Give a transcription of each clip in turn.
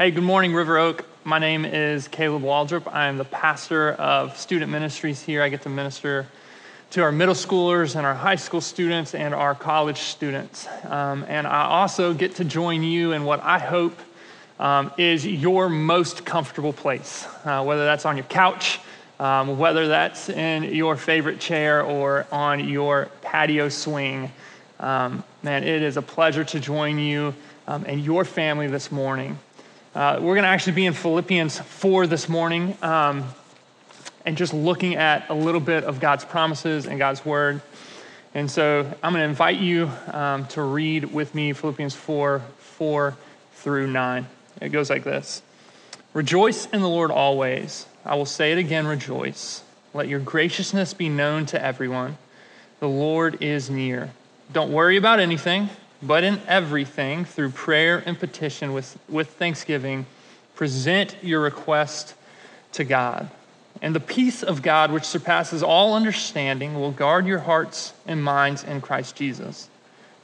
Hey, good morning, River Oak. My name is Caleb Waldrop. I am the pastor of student ministries here. I get to minister to our middle schoolers and our high school students and our college students. And I also get to join you in what I hope is your most comfortable place, whether that's on your couch, whether that's in your favorite chair or on your patio swing. Man, it is a pleasure to join you and your family this morning. We're going to actually be in Philippians 4 this morning and just looking at a little bit of God's promises and God's word. And so I'm going to invite you to read with me Philippians 4 through 9. It goes like this. Rejoice in the Lord always. I will say it again, rejoice. Let your graciousness be known to everyone. The Lord is near. Don't worry about anything. But in everything, through prayer and petition with thanksgiving, present your request to God. And the peace of God, which surpasses all understanding, will guard your hearts and minds in Christ Jesus.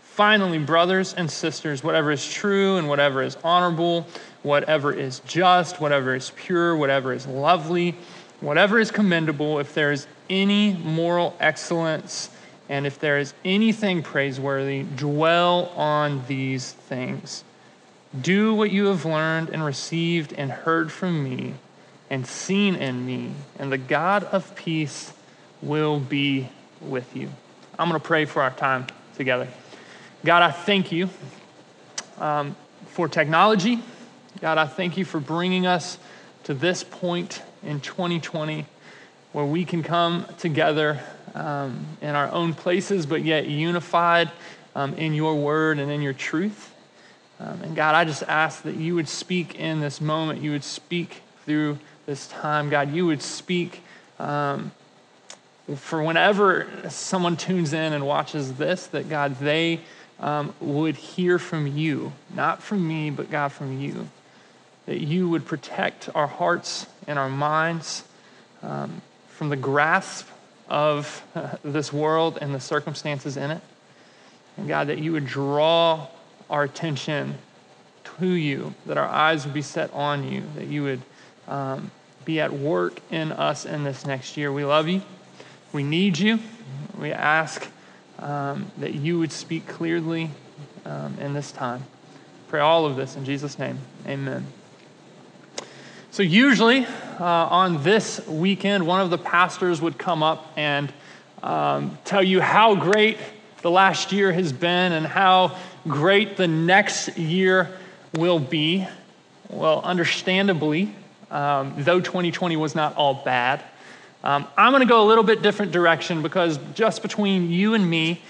Finally, brothers and sisters, whatever is true and whatever is honorable, whatever is just, whatever is pure, whatever is lovely, whatever is commendable, if there is any moral excellence, and if there is anything praiseworthy, dwell on these things. Do what you have learned and received and heard from me and seen in me, and the God of peace will be with you. I'm going to pray for our time together. God, I thank you for technology. God, I thank you for bringing us to this point in 2020 where we can come together in our own places, but yet unified in your word and in your truth. And God, I just ask that you would speak in this moment. You would speak through this time. God, you would speak for whenever someone tunes in and watches this, that God, they would hear from you, not from me, but God, from you. That you would protect our hearts and our minds from the grasp of this world and the circumstances in it. And God, that you would draw our attention to you, that our eyes would be set on you, that you would be at work in us in this next year. We love you. We need you. We ask that you would speak clearly in this time. Pray all of this in Jesus' name. Amen. So usually on this weekend, one of the pastors would come up and tell you how great the last year has been and how great the next year will be. Well, understandably, though 2020 was not all bad, I'm going to go a little bit different direction because just between you and me,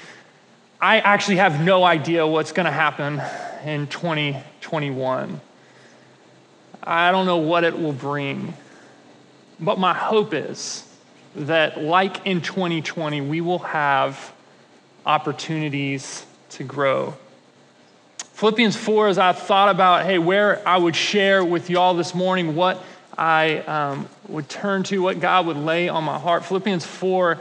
I actually have no idea what's going to happen in 2021. I don't know what it will bring, but my hope is that like in 2020, we will have opportunities to grow. Philippians 4, as I thought about, hey, where I would share with y'all this morning, what I would turn to, what God would lay on my heart, Philippians 4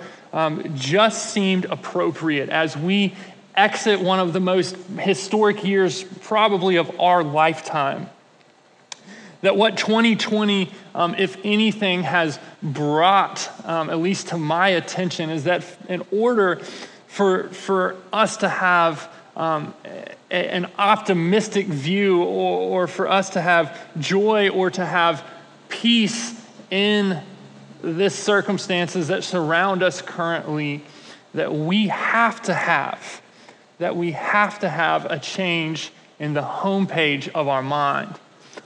just seemed appropriate as we exit one of the most historic years probably of our lifetime. That what 2020, if anything, has brought, at least to my attention, is that in order for us to have an optimistic view or for us to have joy or to have peace in the circumstances that surround us currently, that we have to have a change in the homepage of our mind.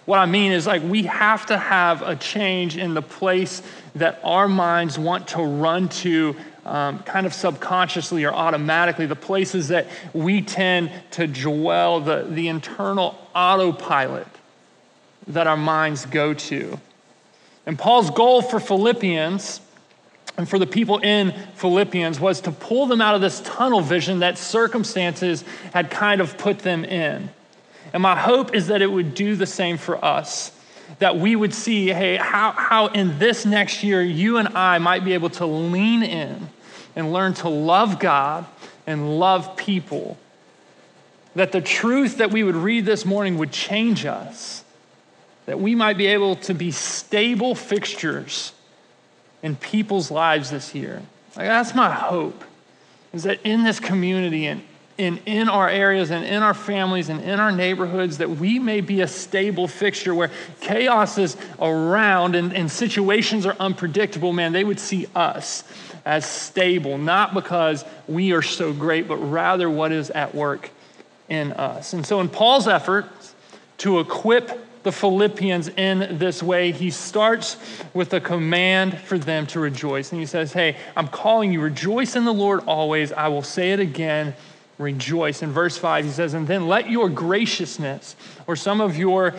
What I mean is, like, we have to have a change in the place that our minds want to run to kind of subconsciously or automatically, the places that we tend to dwell, the internal autopilot that our minds go to. And Paul's goal for Philippians and for the people in Philippians was to pull them out of this tunnel vision that circumstances had kind of put them in. And my hope is that it would do the same for us, that we would see, hey, how in this next year, you and I might be able to lean in and learn to love God and love people, that the truth that we would read this morning would change us, that we might be able to be stable fixtures in people's lives this year. Like, that's my hope, is that in this community and in our areas and in our families and in our neighborhoods, that we may be a stable fixture where chaos is around and situations are unpredictable, man, they would see us as stable, not because we are so great, but rather what is at work in us. And so in Paul's efforts to equip the Philippians in this way, he starts with a command for them to rejoice. And he says, hey, I'm calling you, rejoice in the Lord always. I will say it again, rejoice. In verse 5, he says, and then let your graciousness, or some of your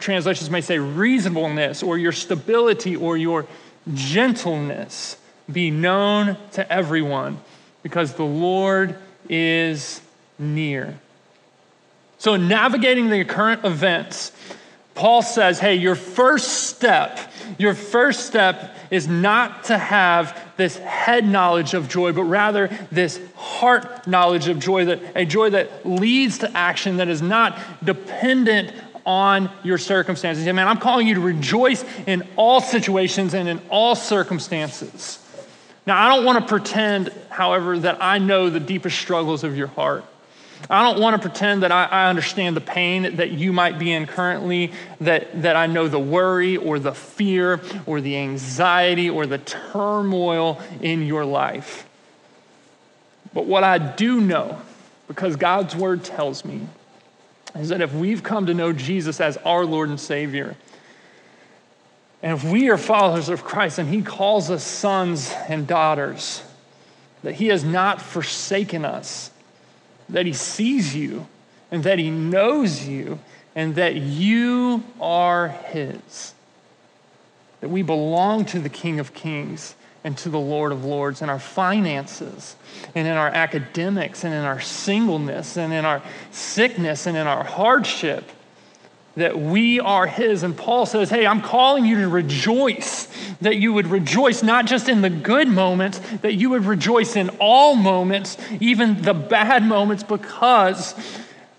translations may say reasonableness, or your stability, or your gentleness be known to everyone, because the Lord is near. So in navigating the current events, Paul says, hey, your first step is not to have this head knowledge of joy, but rather this heart knowledge of joy, that a joy that leads to action, that is not dependent on your circumstances. Yeah, man, I'm calling you to rejoice in all situations and in all circumstances. Now, I don't want to pretend, however, that I know the deepest struggles of your heart. I don't want to pretend that I understand the pain that you might be in currently, that I know the worry or the fear or the anxiety or the turmoil in your life. But what I do know, because God's word tells me, is that if we've come to know Jesus as our Lord and Savior, and if we are followers of Christ and he calls us sons and daughters, that he has not forsaken us, that he sees you and that he knows you and that you are his, that we belong to the King of Kings and to the Lord of Lords in our finances and in our academics and in our singleness and in our sickness and in our hardship, that we are his. And Paul says, hey, I'm calling you to rejoice, that you would rejoice not just in the good moments, that you would rejoice in all moments, even the bad moments, because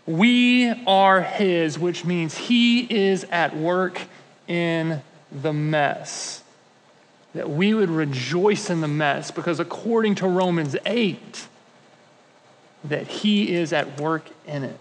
we are his, which means he is at work in the mess. That we would rejoice in the mess, because according to Romans 8, that he is at work in it.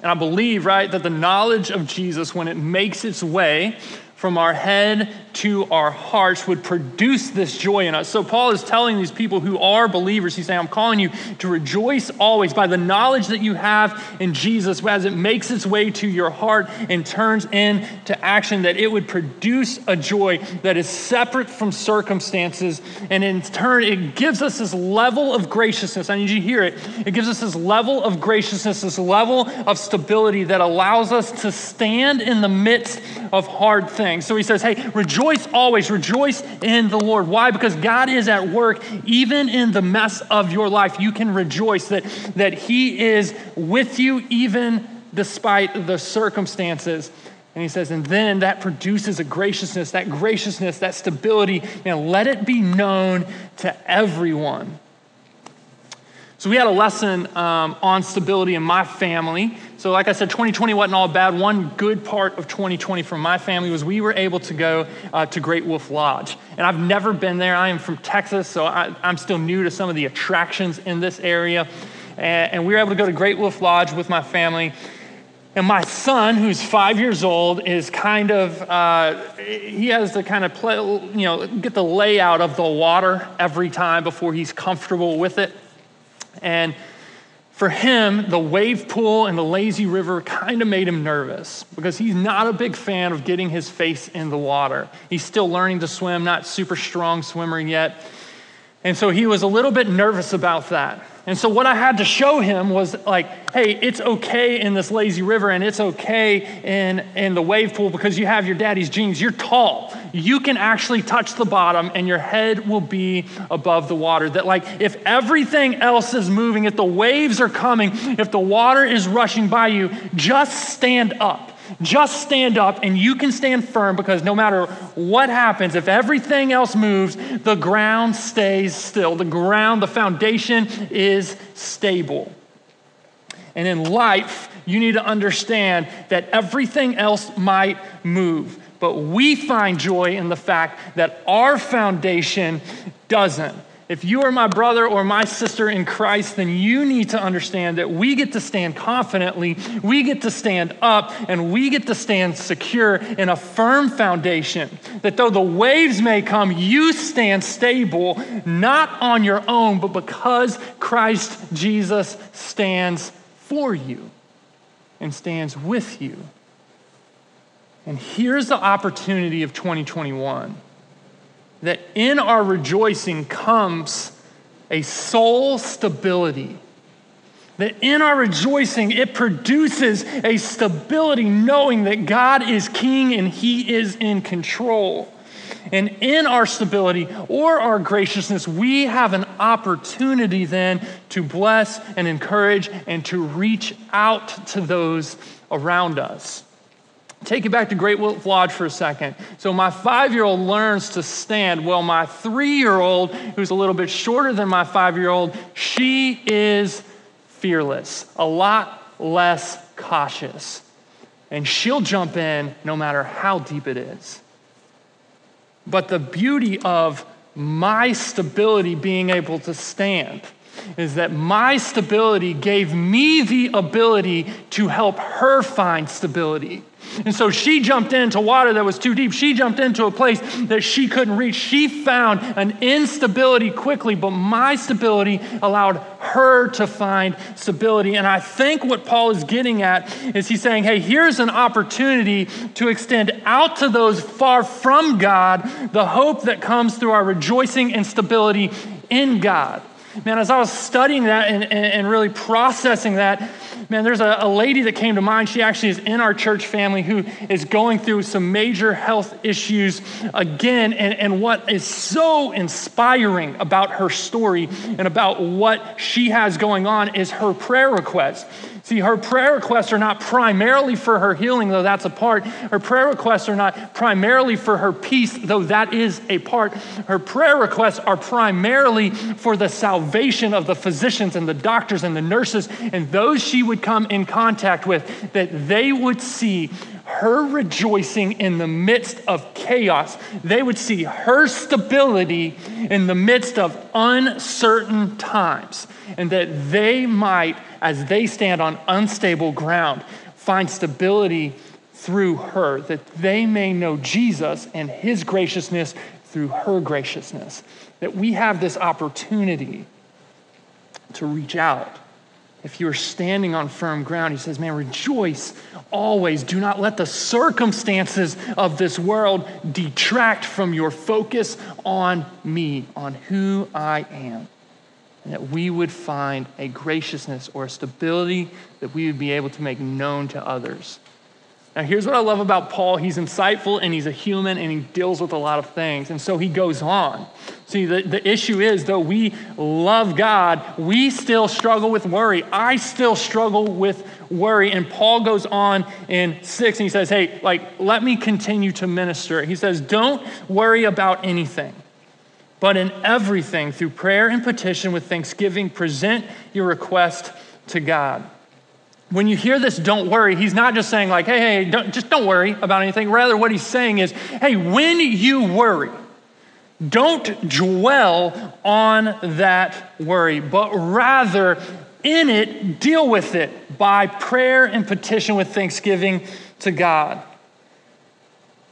And I believe, right, that the knowledge of Jesus, when it makes its way from our head to our hearts, would produce this joy in us. So Paul is telling these people who are believers, he's saying, I'm calling you to rejoice always by the knowledge that you have in Jesus, as it makes its way to your heart and turns into action, that it would produce a joy that is separate from circumstances. And in turn, it gives us this level of graciousness. I need you to hear it. It gives us this level of graciousness, this level of stability that allows us to stand in the midst of hard things. So he says, hey, rejoice always, rejoice in the Lord. Why? Because God is at work even in the mess of your life. You can rejoice that he is with you even despite the circumstances. And he says, and then that produces a graciousness, that stability. Now let it be known to everyone. So we had a lesson on stability in my family. So like I said, 2020 wasn't all bad. One good part of 2020 for my family was we were able to go to Great Wolf Lodge. And I've never been there. I am from Texas, so I'm still new to some of the attractions in this area. And we were able to go to Great Wolf Lodge with my family. And my son, who's 5 years old, is kind of, he has to kind of play, you know, get the layout of the water every time before he's comfortable with it. And for him, the wave pool and the lazy river kind of made him nervous because he's not a big fan of getting his face in the water. He's still learning to swim, not super strong swimmer yet. And so he was a little bit nervous about that. And so what I had to show him was like, hey, it's okay in this lazy river and it's okay in the wave pool because you have your daddy's jeans. You're tall. You can actually touch the bottom and your head will be above the water. That like if everything else is moving, if the waves are coming, if the water is rushing by you, just stand up. Just stand up and you can stand firm because no matter what happens, if everything else moves, the ground stays still. The foundation is stable. And in life, you need to understand that everything else might move, but we find joy in the fact that our foundation doesn't. If you are my brother or my sister in Christ, then you need to understand that we get to stand confidently, we get to stand up, and we get to stand secure in a firm foundation. That though the waves may come, you stand stable, not on your own, but because Christ Jesus stands for you and stands with you. And here's the opportunity of 2021. That in our rejoicing comes a soul stability. That in our rejoicing, it produces a stability knowing that God is king and he is in control. And in our stability or our graciousness, we have an opportunity then to bless and encourage and to reach out to those around us. Take it back to Great Wolf Lodge for a second. So my 5-year-old learns to stand. Well, my 3-year-old, who's a little bit shorter than my 5-year-old, she is fearless, a lot less cautious. And she'll jump in no matter how deep it is. But the beauty of my stability being able to stand is that my stability gave me the ability to help her find stability. And so she jumped into water that was too deep. She jumped into a place that she couldn't reach. She found an instability quickly, but my stability allowed her to find stability. And I think what Paul is getting at is he's saying, hey, here's an opportunity to extend out to those far from God the hope that comes through our rejoicing and stability in God. Man, as I was studying that and really processing that, man, there's a lady that came to mind. She actually is in our church family who is going through some major health issues again. And what is so inspiring about her story and about what she has going on is her prayer requests. See, her prayer requests are not primarily for her healing, though that's a part. Her prayer requests are not primarily for her peace, though that is a part. Her prayer requests are primarily for the salvation of the physicians and the doctors and the nurses and those she would come in contact with, that they would see her rejoicing in the midst of chaos. They would see her stability in the midst of uncertain times, and that they might, as they stand on unstable ground, find stability through her, that they may know Jesus and his graciousness through her graciousness, that we have this opportunity to reach out. If you're standing on firm ground, he says, man, rejoice always. Do not let the circumstances of this world detract from your focus on me, on who I am. And that we would find a graciousness or a stability that we would be able to make known to others. Now, here's what I love about Paul. He's insightful, and he's a human, and he deals with a lot of things. And so he goes on. See, the issue is, though we love God, we still struggle with worry. I still struggle with worry. And Paul goes on in 6, and he says, hey, let me continue to minister. He says, don't worry about anything. But in everything, through prayer and petition with thanksgiving, present your request to God. When you hear this, don't worry, he's not just saying hey, don't worry about anything. Rather, what he's saying is, hey, when you worry, don't dwell on that worry, but rather in it, deal with it by prayer and petition with thanksgiving to God.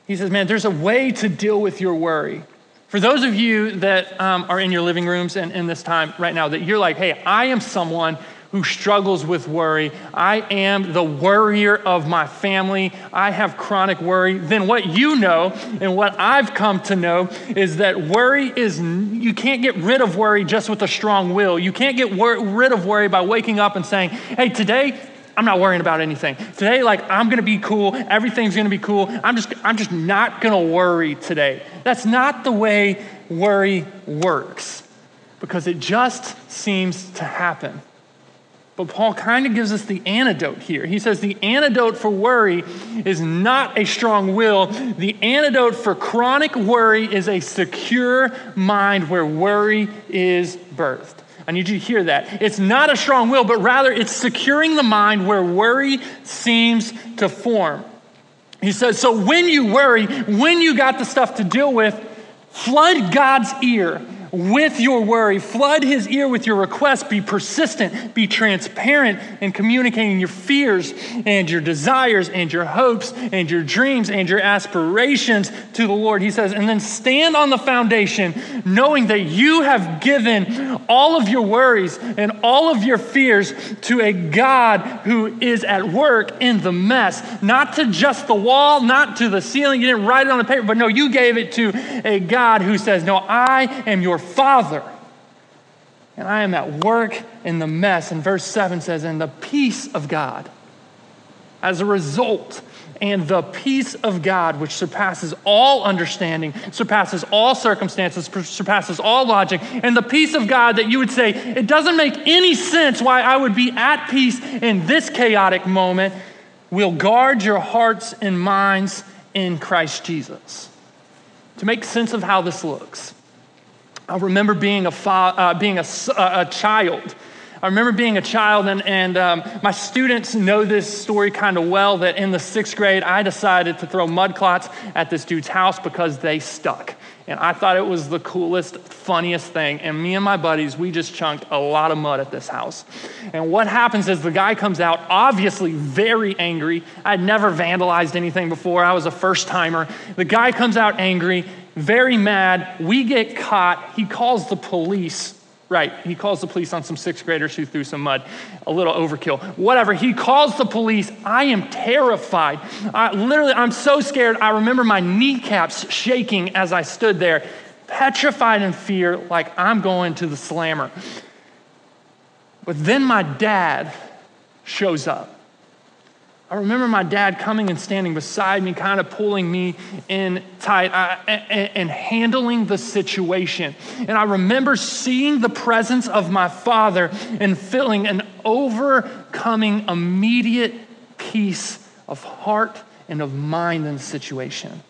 He says, man, there's a way to deal with your worry. For those of you that are in your living rooms and in this time right now, that you're like, hey, I am someone who struggles with worry. I am the worrier of my family. I have chronic worry. Then what you know and what I've come to know is that worry is, you can't get rid of worry just with a strong will. You can't get rid of worry by waking up and saying, hey, today, I'm not worrying about anything. Today, I'm gonna be cool. Everything's gonna be cool. I'm just not gonna worry today. That's not the way worry works, because it just seems to happen. But Paul kind of gives us the antidote here. He says the antidote for worry is not a strong will. The antidote for chronic worry is a secure mind where worry is birthed. I need you to hear that. It's not a strong will, but rather it's securing the mind where worry seems to form. He says, so when you worry, when you got the stuff to deal with, flood God's ear with your worry. Flood his ear with your request. Be persistent, be transparent in communicating your fears and your desires and your hopes and your dreams and your aspirations to the Lord. He says, and then stand on the foundation knowing that you have given all of your worries and all of your fears to a God who is at work in the mess, not to just the wall, not to the ceiling. You didn't write it on the paper, but no, you gave it to a God who says, no, I am your Father, and I am at work in the mess. And verse 7 says, and the peace of God, as a result, and the peace of God, which surpasses all understanding, surpasses all circumstances, surpasses all logic, and the peace of God that you would say, it doesn't make any sense why I would be at peace in this chaotic moment, will guard your hearts and minds in Christ Jesus. To make sense of how this looks, I remember being a child. I remember being a child, and my students know this story kind of well, that in the 6th grade, I decided to throw mud clots at this dude's house because they stuck. And I thought it was the coolest, funniest thing. And me and my buddies, we just chunked a lot of mud at this house. And what happens is the guy comes out, obviously very angry. I'd never vandalized anything before. I was a first timer. The guy comes out angry, very mad. We get caught. He calls the police. Right, he calls the police on some 6th graders who threw some mud. A little overkill. Whatever, he calls the police. I am terrified. I'm so scared. I remember my kneecaps shaking as I stood there, petrified in fear, like I'm going to the slammer. But then my dad shows up. I remember my dad coming and standing beside me, kind of pulling me in tight and handling the situation. And I remember seeing the presence of my Father and feeling an overcoming immediate peace of heart and of mind in the situation.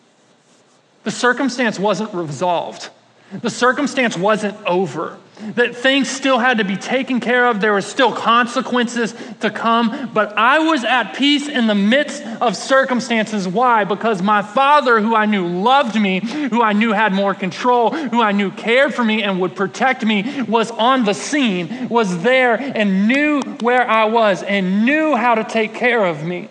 The circumstance wasn't resolved. The circumstance wasn't over, that things still had to be taken care of. There were still consequences to come, but I was at peace in the midst of circumstances. Why? Because my Father, who I knew loved me, who I knew had more control, who I knew cared for me and would protect me, was on the scene, was there and knew where I was and knew how to take care of me.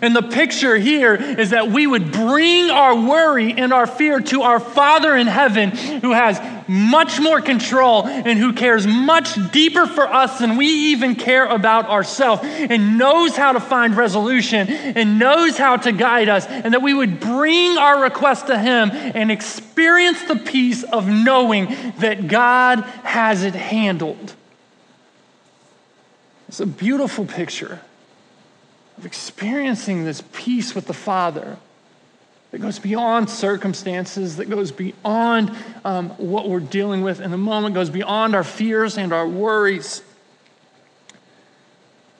And the picture here is that we would bring our worry and our fear to our Father in heaven, who has much more control and who cares much deeper for us than we even care about ourselves, and knows how to find resolution and knows how to guide us, and that we would bring our request to him and experience the peace of knowing that God has it handled. It's a beautiful picture of experiencing this peace with the Father that goes beyond circumstances, that goes beyond what we're dealing with in the moment, goes beyond our fears and our worries,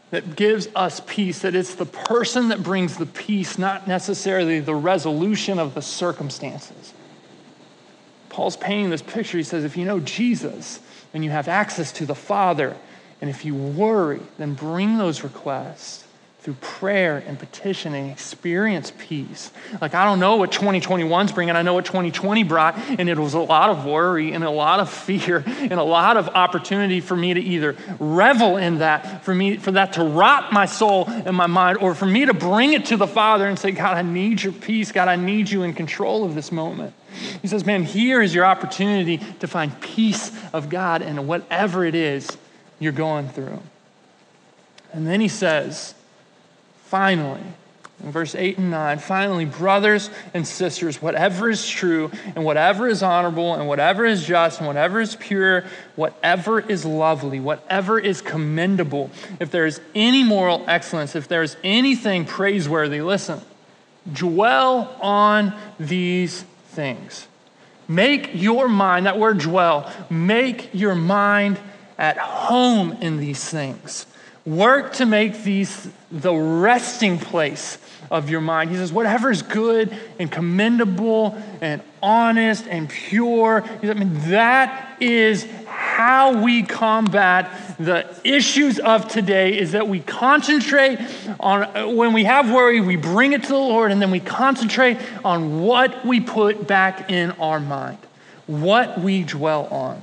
that gives us peace, that it's the person that brings the peace, not necessarily the resolution of the circumstances. Paul's painting this picture. He says, if you know Jesus, then you have access to the Father. And if you worry, then bring those requests through prayer and petition and experience peace. Like, I don't know what 2021's bringing. I know what 2020 brought, and it was a lot of worry and a lot of fear and a lot of opportunity for me to either revel in that, for that to rot my soul and my mind, or for me to bring it to the Father and say, God, I need your peace. God, I need you in control of this moment. He says, man, here is your opportunity to find peace of God in whatever it is you're going through. And then he says, finally, in verse 8 and 9, finally, brothers and sisters, whatever is true and whatever is honorable and whatever is just and whatever is pure, whatever is lovely, whatever is commendable, if there is any moral excellence, if there is anything praiseworthy, listen, dwell on these things. Make your mind, that word dwell, make your mind at home in these things. Work to make these the resting place of your mind. He says, whatever is good and commendable and honest and pure, that is how we combat the issues of today is that we concentrate on, when we have worry, we bring it to the Lord, and then we concentrate on what we put back in our mind, what we dwell on.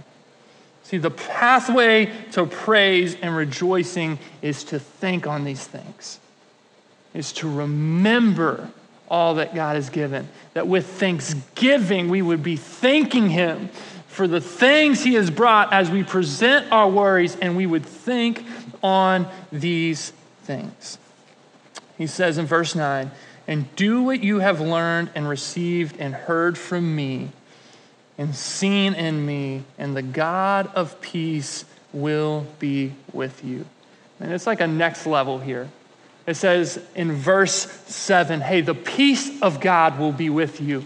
See, the pathway to praise and rejoicing is to think on these things, is to remember all that God has given, that with thanksgiving, we would be thanking him for the things he has brought as we present our worries, and we would think on these things. He says in verse 9, and do what you have learned and received and heard from me and seen in me, and the God of peace will be with you. And it's like a next level here. It says in verse 7, hey, the peace of God will be with you.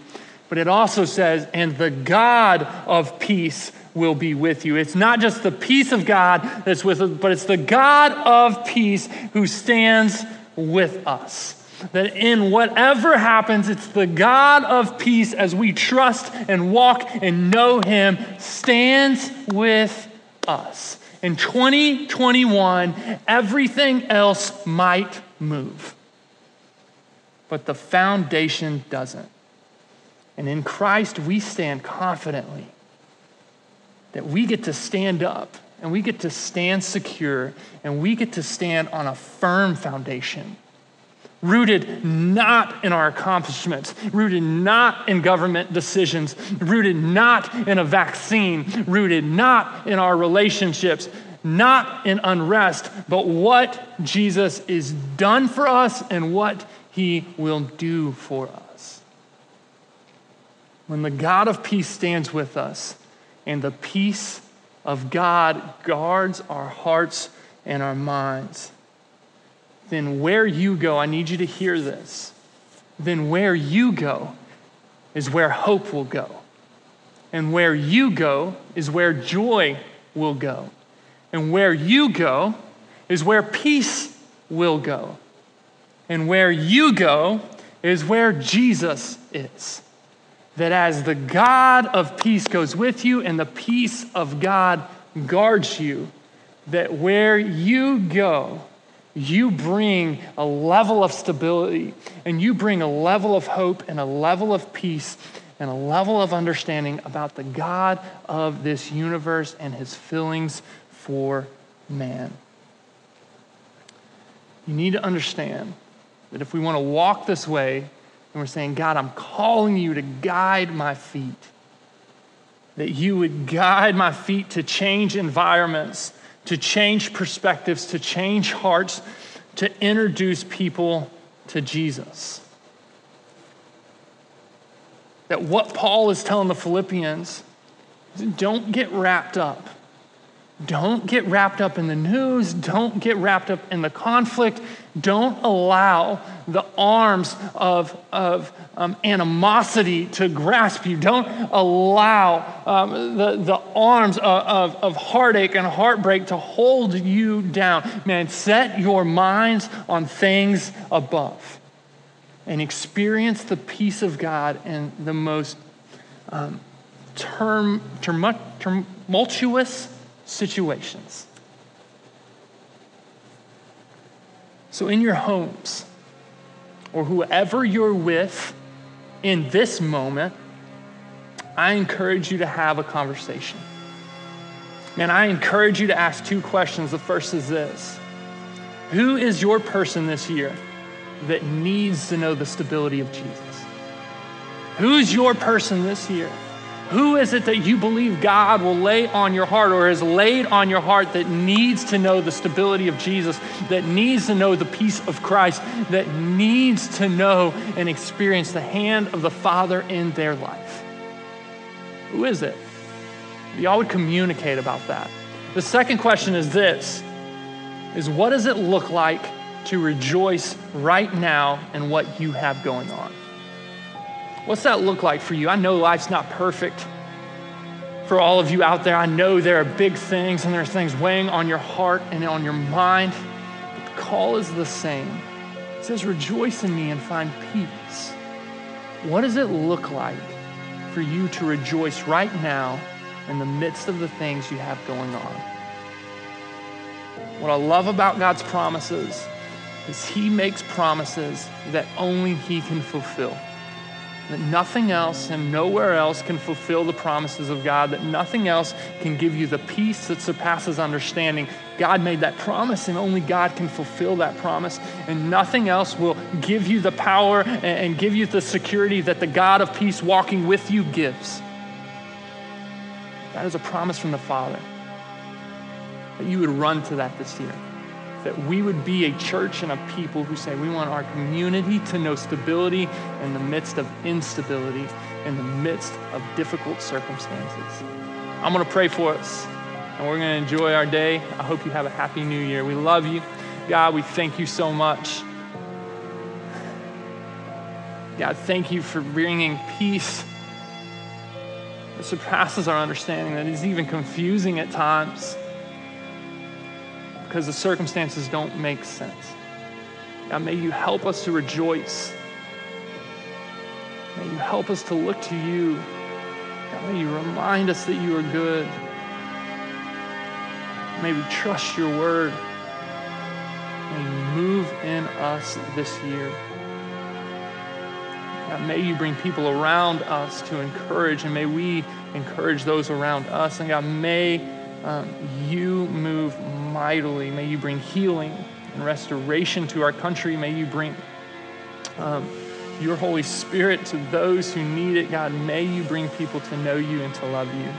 But it also says, and the God of peace will be with you. It's not just the peace of God that's with us, but it's the God of peace who stands with us. That in whatever happens, it's the God of peace, as we trust and walk and know him, stands with us. In 2021, everything else might move, but the foundation doesn't. And in Christ, we stand confidently that we get to stand up and we get to stand secure and we get to stand on a firm foundation, rooted not in our accomplishments, rooted not in government decisions, rooted not in a vaccine, rooted not in our relationships, not in unrest, but what Jesus is done for us and what he will do for us. When the God of peace stands with us and the peace of God guards our hearts and our minds, then where you go, I need you to hear this, then where you go is where hope will go. And where you go is where joy will go. And where you go is where peace will go. And where you go is where Jesus is. That as the God of peace goes with you and the peace of God guards you, that where you go, you bring a level of stability, and you bring a level of hope and a level of peace and a level of understanding about the God of this universe and his feelings for man. You need to understand that if we want to walk this way, and we're saying, God, I'm calling you to guide my feet, that you would guide my feet to change environments, to change perspectives, to change hearts, to introduce people to Jesus. That what Paul is telling the Philippians is, don't get wrapped up. Don't get wrapped up in the news. Don't get wrapped up in the conflict. Don't allow the arms of animosity to grasp you. Don't allow the arms of heartache and heartbreak to hold you down. Man, set your minds on things above and experience the peace of God in the most tumultuous situations. So in your homes, or whoever you're with in this moment, I encourage you to have a conversation. Man, I encourage you to ask two questions. The first is this: who is your person this year that needs to know the stability of Jesus? Who's your person this year? Who is it that you believe God will lay on your heart, or has laid on your heart, that needs to know the stability of Jesus, that needs to know the peace of Christ, that needs to know and experience the hand of the Father in their life? Who is it? Y'all would communicate about that. The second question is this, is what does it look like to rejoice right now in what you have going on? What's that look like for you? I know life's not perfect for all of you out there. I know there are big things and there are things weighing on your heart and on your mind. But the call is the same. It says, rejoice in me and find peace. What does it look like for you to rejoice right now in the midst of the things you have going on. What I love about God's promises is he makes promises that only he can fulfill, that nothing else and nowhere else can fulfill the promises of God, that nothing else can give you the peace that surpasses understanding. God made that promise, and only God can fulfill that promise, and nothing else will give you the power and give you the security that the God of peace walking with you gives. That is a promise from the Father, that you would run to that this year, that we would be a church and a people who say we want our community to know stability in the midst of instability, in the midst of difficult circumstances. I'm gonna pray for us, and we're gonna enjoy our day. I hope you have a happy new year. We love you. God, we thank you so much. God, thank you for bringing peace that surpasses our understanding, that is even confusing at times, because the circumstances don't make sense. God, may you help us to rejoice. May you help us to look to you. God, may you remind us that you are good. May we trust your word. May you move in us this year. God, may you bring people around us to encourage, and may we encourage those around us. And God, may you move mightily. May you bring healing and restoration to our country. May you bring your Holy Spirit to those who need it. God, may you bring people to know you and to love you.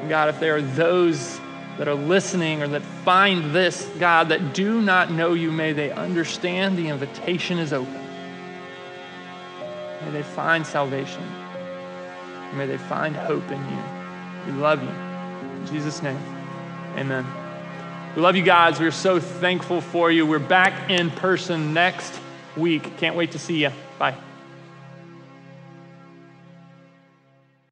And God, if there are those that are listening or that find this, God, that do not know you, may they understand the invitation is open. May they find salvation. May they find hope in you. We love you. In Jesus' name, amen. We love you guys. We're so thankful for you. We're back in person next week. Can't wait to see you. Bye.